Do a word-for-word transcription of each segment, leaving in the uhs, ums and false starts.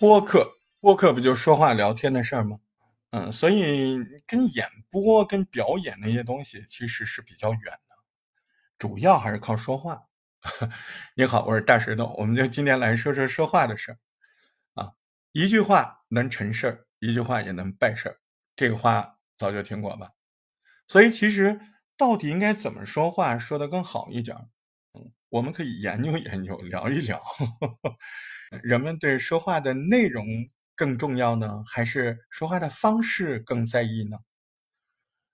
播客，播客不就说话聊天的事儿吗？嗯，所以跟演播跟表演那些东西其实是比较远的，主要还是靠说话。你好，我是大石头，我们就今天来说说说话的事儿啊。一句话能成事儿，一句话也能败事儿，这个话早就听过吧？所以其实到底应该怎么说话说得更好一点，嗯，我们可以研究研究，聊一聊。人们对说话的内容更重要呢，还是说话的方式更在意呢？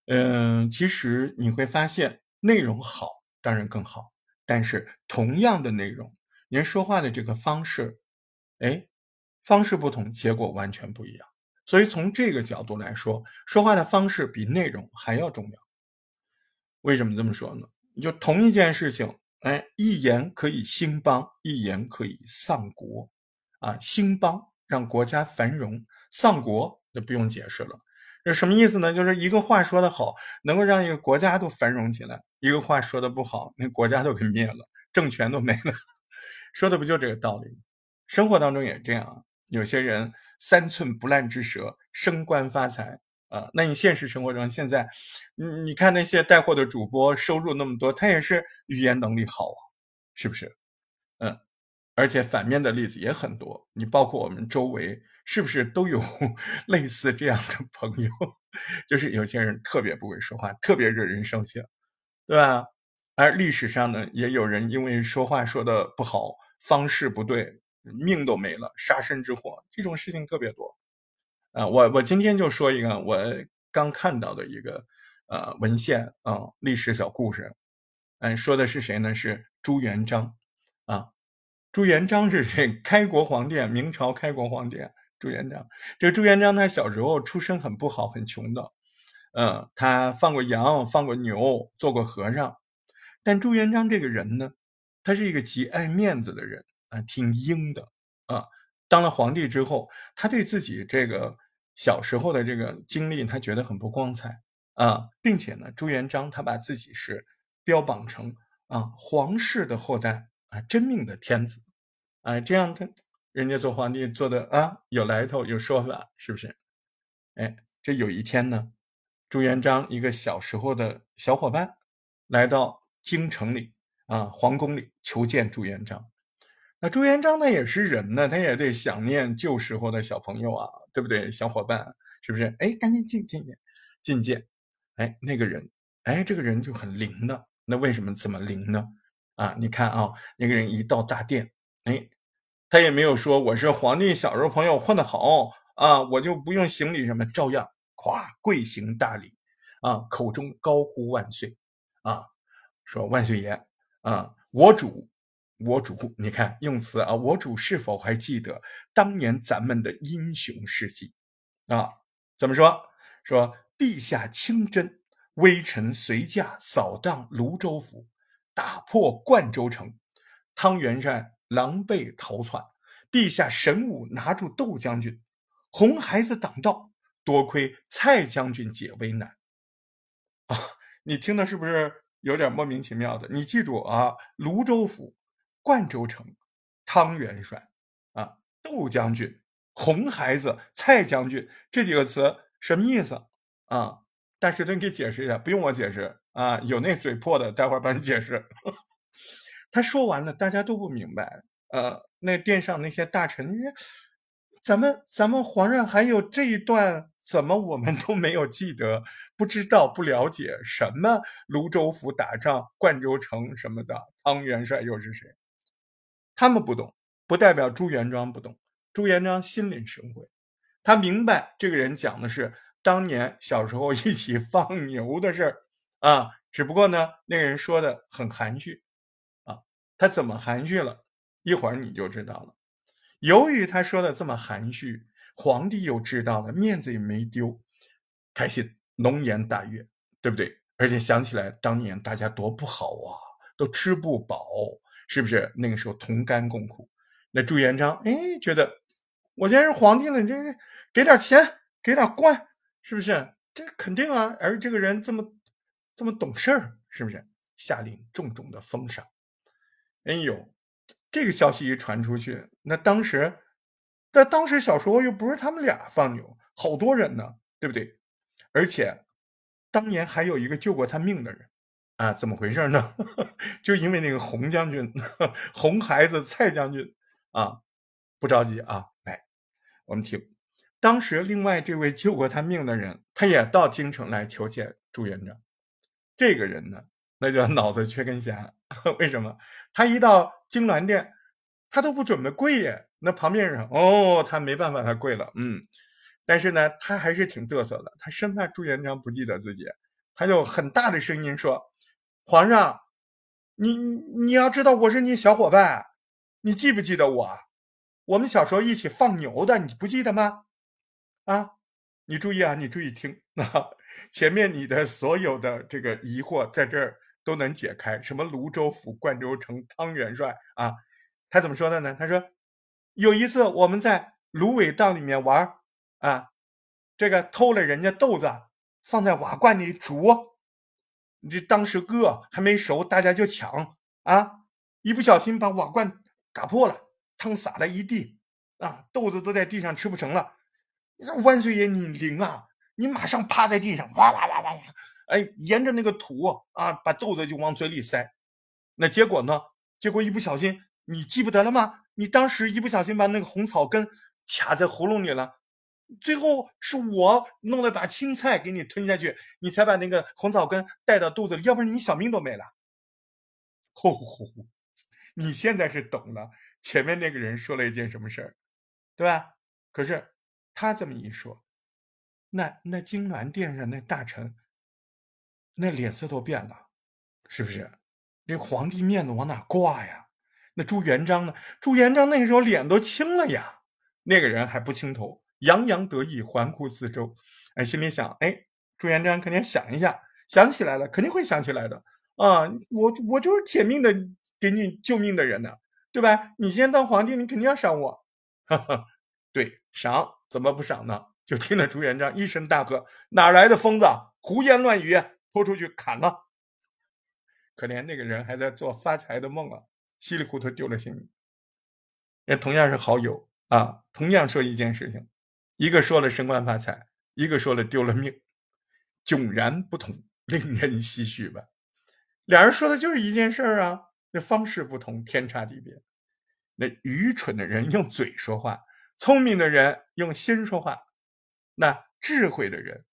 嗯、呃，其实你会发现内容好当然更好，但是同样的内容，您说话的这个方式，哎，方式不同，结果完全不一样。所以从这个角度来说，说话的方式比内容还要重要。为什么这么说呢？就同一件事情，哎，一言可以兴邦，一言可以丧国啊。兴邦让国家繁荣，丧国就不用解释了。这什么意思呢？就是一个话说得好，能够让一个国家都繁荣起来；一个话说得不好，那国家都给灭了，政权都没了。说的不就这个道理吗？生活当中也这样，有些人三寸不烂之舌，升官发财。啊、呃，那你现实生活中现在你，你看那些带货的主播收入那么多，他也是语言能力好啊，是不是？嗯，而且反面的例子也很多，你包括我们周围，是不是都有类似这样的朋友？就是有些人特别不会说话，特别惹人生气，对吧？而历史上呢，也有人因为说话说的不好，方式不对，命都没了，杀身之祸，这种事情特别多。啊、呃，我我今天就说一个我刚看到的一个呃文献啊、呃，历史小故事。嗯、呃，说的是谁呢？是朱元璋啊。朱元璋是这开国皇帝，明朝开国皇帝朱元璋。这个朱元璋他小时候出身很不好，很穷的。嗯、呃，他放过羊，放过牛，做过和尚。但朱元璋这个人呢，他是一个极爱面子的人啊、呃，挺硬的啊。呃当了皇帝之后，他对自己这个小时候的这个经历，他觉得很不光彩啊，并且呢，朱元璋他把自己是标榜成啊皇室的后代啊，真命的天子啊，这样他人家做皇帝做的啊有来头有说法，是不是？哎，这有一天呢，朱元璋一个小时候的小伙伴来到京城里啊皇宫里求见朱元璋。那朱元璋他也是人呢，他也得想念旧时候的小朋友啊，对不对？小伙伴是不是？哎，赶紧进进进进，哎，那个人，哎，这个人就很灵的。那为什么这么灵呢？啊，你看啊，那个人一到大殿，哎，他也没有说我是皇帝小时候朋友混得好啊，我就不用行礼什么，照样咵跪行大礼啊，口中高呼万岁啊，说万岁爷啊，我主。我主，你看用词啊，我主是否还记得当年咱们的英雄事迹啊？怎么说？说陛下亲征，微臣随驾扫荡泸州府，打破灌州城，汤元帅狼狈逃窜，陛下神武拿住窦将军，红孩子挡道，多亏蔡将军解危难。啊，你听的是不是有点莫名其妙的？你记住啊，泸州府。灌州城，汤元帅啊，窦将军，红孩子，蔡将军，这几个词什么意思啊？大石头你给解释一下，不用我解释啊，有那嘴破的待会儿帮你解释。他说完了，大家都不明白。呃，那殿上那些大臣，咱们咱们皇上还有这一段，怎么我们都没有记得？不知道，不了解什么泸州府打仗，灌州城什么的，汤元帅又是谁？他们不懂，不代表朱元璋不懂。朱元璋心领神会，他明白这个人讲的是当年小时候一起放牛的事儿啊，只不过呢，那个人说的很含蓄啊。他怎么含蓄了？一会儿你就知道了。由于他说的这么含蓄，皇帝又知道了，面子也没丢，开始浓言大悦，对不对？而且想起来当年大家多不好啊，都吃不饱。是不是那个时候同甘共苦？那朱元璋哎，觉得我现在是皇帝了，你这给点钱，给点官，是不是？这肯定啊！而这个人这么这么懂事儿，是不是？下令重重的封赏。哎呦，这个消息一传出去，那当时但当时小时候又不是他们俩放牛，好多人呢，对不对？而且当年还有一个救过他命的人啊，怎么回事呢？就因为那个洪将军，洪孩子蔡将军啊，不着急啊，来，我们听。当时另外这位救过他命的人，他也到京城来求见朱元璋。这个人呢，那叫脑子缺根弦。为什么？他一到金銮殿，他都不准备跪耶。那旁边人哦，他没办法，他跪了，嗯。但是呢，他还是挺嘚瑟的，他生怕朱元璋不记得自己，他就很大的声音说：“皇上，你你要知道我是你小伙伴，你记不记得我？我们小时候一起放牛的，你不记得吗？啊，你注意啊，你注意听啊，前面你的所有的这个疑惑在这儿都能解开。什么泸州府灌州城汤元帅啊，他怎么说的呢？他说。”有一次我们在芦苇荡里面玩啊，这个偷了人家豆子放在瓦罐里煮，这当时饿还没熟，大家就抢啊，一不小心把瓦罐打破了，汤洒了一地啊，豆子都在地上吃不成了。万岁爷你灵啊，你马上趴在地上哇哇哇哇哇，哎，沿着那个土啊把豆子就往嘴里塞。那结果呢？结果一不小心你记不得了吗？你当时一不小心把那个红草根卡在喉咙里了，最后是我弄了把青菜给你吞下去，你才把那个红草根带到肚子里，要不然你小命都没了。吼吼，你现在是懂了，前面那个人说了一件什么事儿，对吧？可是他这么一说，那那金銮殿上那大臣，那脸色都变了，是不是？那皇帝面子往哪挂呀？那朱元璋呢？朱元璋那时候脸都青了呀，那个人还不青头，洋洋得意，环顾四周，哎，心里想，哎，朱元璋肯定想一下，想起来了，肯定会想起来的啊！我我就是铁命的给你救命的人呢、啊，对吧？你现在当皇帝，你肯定要赏我，哈哈，对，赏怎么不赏呢？就听了朱元璋一声大喝：“哪来的疯子，胡言乱语，拖出去砍了！”可怜那个人还在做发财的梦啊。稀里糊涂丢了性命。人同样是好友啊，同样说一件事情，一个说了升官发财，一个说了丢了命，迥然不同，令人唏嘘吧。两人说的就是一件事儿啊，那方式不同，天差地别。那愚蠢的人用嘴说话，聪明的人用心说话，那智慧的人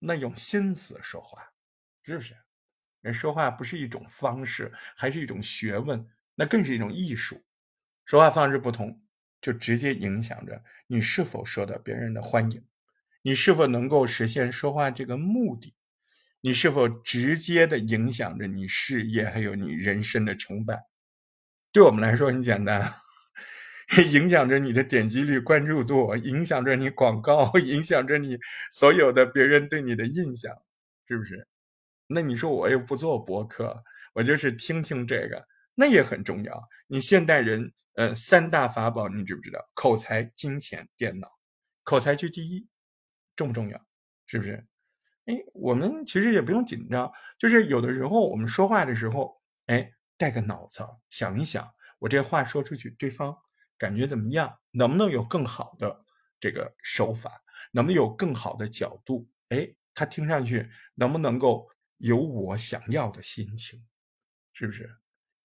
那用心思说话，是不是？人说话不是一种方式，还是一种学问，那更是一种艺术。说话方式不同，就直接影响着你是否受到别人的欢迎，你是否能够实现说话这个目的，你是否直接的影响着你事业还有你人生的成败。对我们来说很简单，影响着你的点击率、关注度，影响着你广告，影响着你所有的别人对你的印象，是不是？那你说我又不做博客，我就是听听这个，那也很重要。你现代人呃，三大法宝你知不知道？口才、金钱、电脑。口才居第一，重不重要？是不是？诶，我们其实也不用紧张，就是有的时候我们说话的时候，诶，带个脑子想一想，我这话说出去对方感觉怎么样，能不能有更好的这个手法，能不能有更好的角度，诶，他听上去能不能够有我想要的心情，是不是？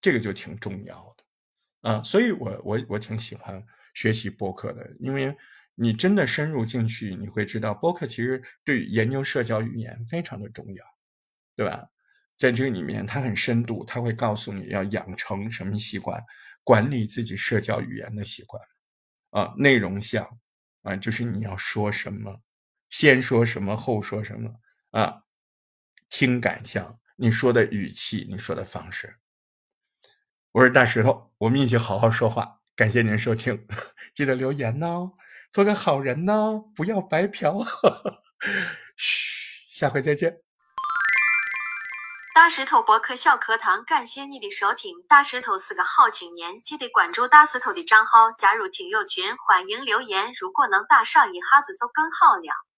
这个就挺重要的啊，所以我我我挺喜欢学习播客的，因为你真的深入进去，你会知道播客其实对研究社交语言非常的重要，对吧？在这里面它很深度，它会告诉你要养成什么习惯，管理自己社交语言的习惯啊，内容项啊，就是你要说什么，先说什么，后说什么啊。听感像你说的语气，你说的方式。我是大石头，我们一起好好说话。感谢您收听，记得留言哦，做个好人哦，不要白嫖。嘘，下回再见。大石头博客小课堂，感谢你的收听。大石头是个好青年，记得关注大石头的账号，加入听友群，欢迎留言。如果能打赏一下子就更好了。